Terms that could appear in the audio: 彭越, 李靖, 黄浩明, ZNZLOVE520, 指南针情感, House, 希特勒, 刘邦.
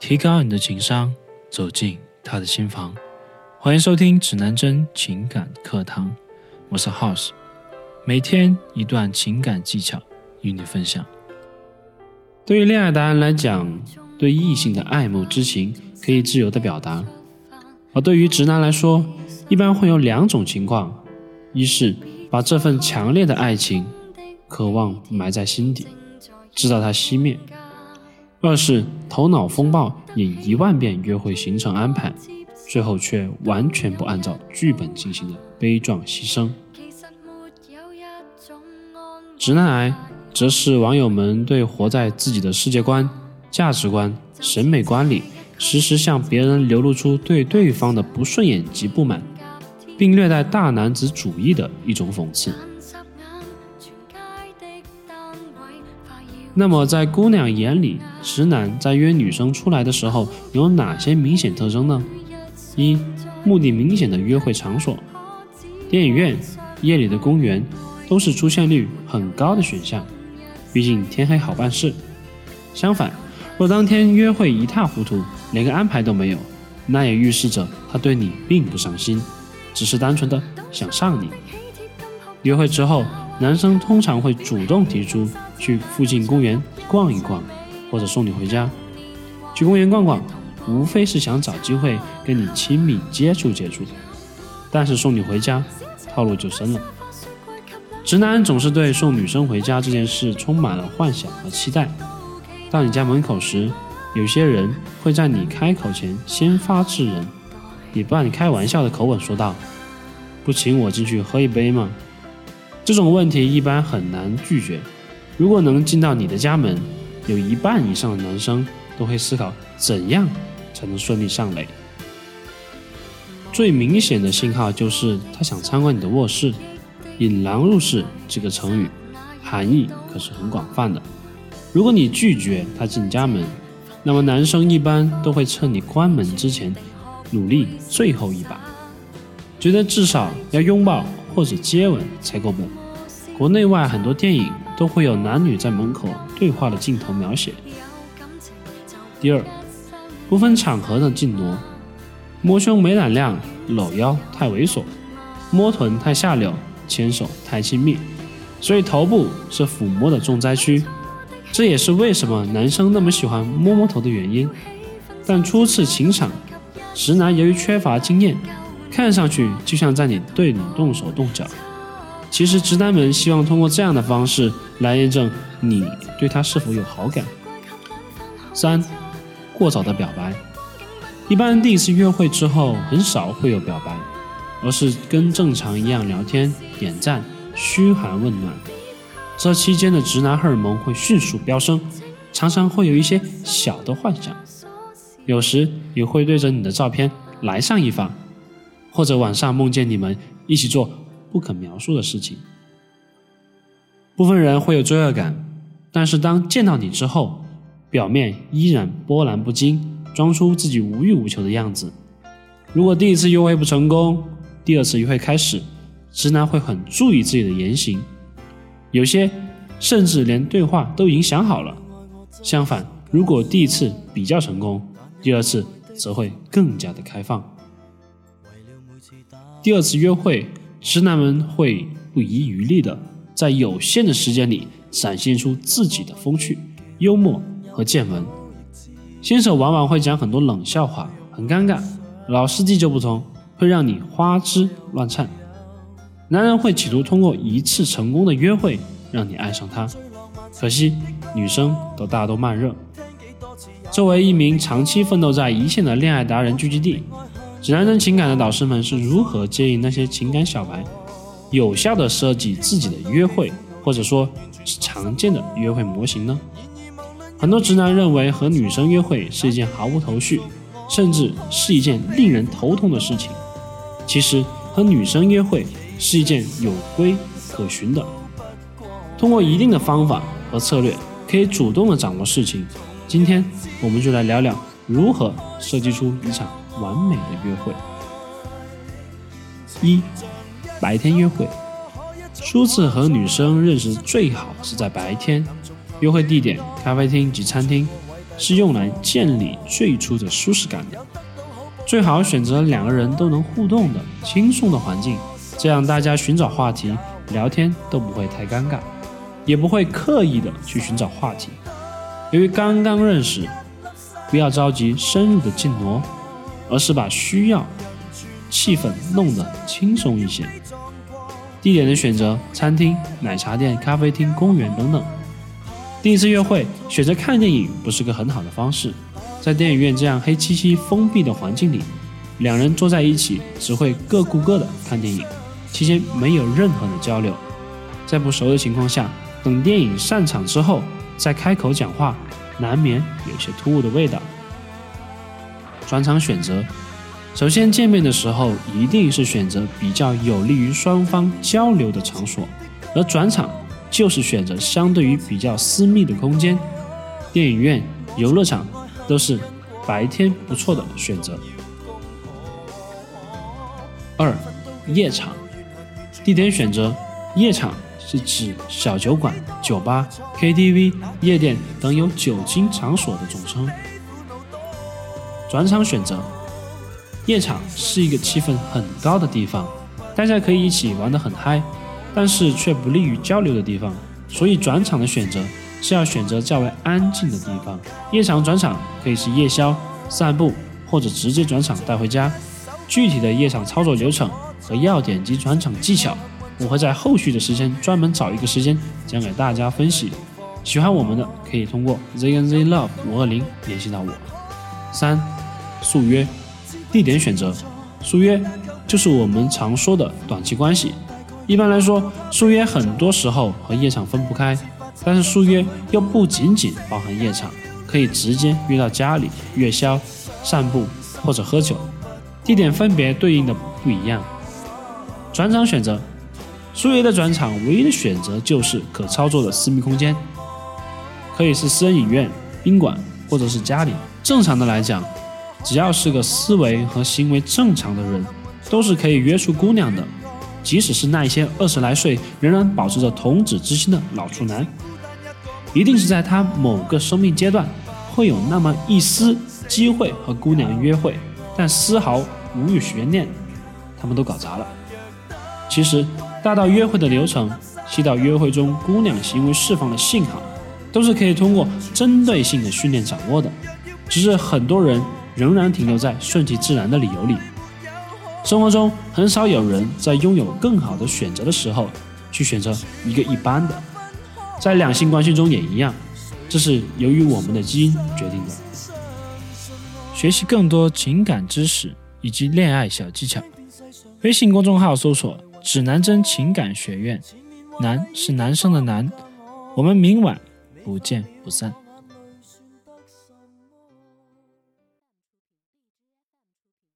提高你的情商，走进他的心房。欢迎收听指南针情感课堂，我是 House， 每天一段情感技巧与你分享。对于恋爱达人来讲，对异性的爱慕之情可以自由的表达，而对于直男来说，一般会有两种情况：一是把这份强烈的爱情渴望埋在心底，直到它熄灭；二是头脑风暴演10000遍约会行程安排，最后却完全不按照剧本进行的悲壮牺牲。直男癌则是网友们对活在自己的世界观、价值观、审美观里，时时向别人流露出对对方的不顺眼及不满，并略带大男子主义的一种讽刺。那么在姑娘眼里，直男在约女生出来的时候有哪些明显特征呢？一、目的明显的约会场所，电影院、夜里的公园都是出现率很高的选项，毕竟天黑好办事。相反，若当天约会一塌糊涂，连个安排都没有，那也预示着他对你并不上心，只是单纯的想上你。约会之后，男生通常会主动提出去附近公园逛一逛，或者送你回家。去公园逛逛，无非是想找机会跟你亲密接触接触，但是送你回家，套路就深了。直男总是对送女生回家这件事充满了幻想和期待。到你家门口时，有些人会在你开口前先发制人，以半开玩笑的口吻说道：“不请我进去喝一杯吗？”这种问题一般很难拒绝。如果能进到你的家门，有1半以上的男生都会思考怎样才能顺利上垒。最明显的信号就是他想参观你的卧室。引狼入室这个成语含义可是很广泛的。如果你拒绝他进家门，那么男生一般都会趁你关门之前努力最后一把，觉得至少要拥抱或者接吻才够本。国内外很多电影都会有男女在门口对话的镜头描写。第二，不分场合的禁挪，摸胸没胆量，搂腰太猥琐，摸臀太下流，牵手太亲密，所以头部是抚摸的重灾区。这也是为什么男生那么喜欢摸摸头的原因。但初次情场，直男由于缺乏经验，看上去就像在你对你动手动脚。其实直男们希望通过这样的方式来验证你对他是否有好感。三、过早的表白，一般第一次约会之后很少会有表白，而是跟正常一样聊天、点赞、嘘寒问暖。这期间的直男荷尔蒙会迅速飙升，常常会有一些小的幻想，有时也会对着你的照片来上一发，或者晚上梦见你们一起做不可描述的事情。部分人会有罪恶感，但是当见到你之后，表面依然波澜不惊，装出自己无欲无求的样子。如果第一次约会不成功，第二次约会开始，直男会很注意自己的言行，有些甚至连对话都已经想好了。相反，如果第一次比较成功，第二次则会更加的开放。第二次约会，直男们会不遗余力的在有限的时间里展现出自己的风趣、幽默和见闻。新手往往会讲很多冷笑话，很尴尬；老司机就不同，会让你花枝乱颤。男人会企图通过一次成功的约会让你爱上他，可惜女生都大都慢热。作为一名长期奋斗在一线的恋爱达人聚集地，指南针情感的导师们是如何建议那些情感小白有效地设计自己的约会，或者说是常见的约会模型呢？很多直男认为和女生约会是一件毫无头绪，甚至是一件令人头痛的事情。其实和女生约会是一件有规可循的，通过一定的方法和策略，可以主动的掌握事情。今天我们就来聊聊如何设计出一场完美的约会。一、白天约会，初次和女生认识最好是在白天，约会地点咖啡厅及餐厅，是用来建立最初的舒适感的。最好选择两个人都能互动的轻松的环境，这样大家寻找话题聊天都不会太尴尬，也不会刻意的去寻找话题。由于刚刚认识，不要着急深入的进挪，而是把需要气氛弄得轻松一些。地点的选择，餐厅、奶茶店、咖啡厅、公园等等。第一次约会选择看电影不是个很好的方式，在电影院这样黑漆漆封闭的环境里，两人坐在一起只会各顾各的看电影，期间没有任何的交流。在不熟的情况下，等电影散场之后再开口讲话，难免有些突兀的味道。转场选择，首先见面的时候一定是选择比较有利于双方交流的场所，而转场就是选择相对于比较私密的空间，电影院、游乐场都是白天不错的选择。2. 夜场，地点选择，夜场是指小酒馆、酒吧、KTV、夜店等有酒精场所的总称。转场选择，夜场是一个气氛很高的地方，大家可以一起玩得很嗨，但是却不利于交流的地方，所以转场的选择是要选择较为安静的地方。夜场转场可以是夜宵、散步，或者直接转场带回家。具体的夜场操作流程和要点及转场技巧，我会在后续的时间专门找一个时间讲给大家分析。喜欢我们的可以通过 ZNZLOVE520 联系到我。3. 速约，地点选择，速约就是我们常说的短期关系。一般来说，速约很多时候和夜场分不开，但是速约又不仅仅包含夜场，可以直接约到家里、夜宵、散步或者喝酒，地点分别对应的不一样。转场选择，速约的转场唯一的选择就是可操作的私密空间，可以是私人影院、宾馆或者是家里。正常的来讲，只要是个思维和行为正常的人，都是可以约出姑娘的。即使是那一些20来岁仍然保持着童子之心的老处男，一定是在他某个生命阶段会有那么一丝机会和姑娘约会，但丝毫无有悬念，他们都搞砸了。其实大到约会的流程，细到约会中姑娘行为释放的信号，都是可以通过针对性的训练掌握的，只是很多人仍然停留在顺其自然的理由里。生活中很少有人在拥有更好的选择的时候去选择一个一般的，在两性关系中也一样，这是由于我们的基因决定的。学习更多情感知识以及恋爱小技巧，微信公众号搜索指南针情感学院，男是男生的男，我们明晚不见不散。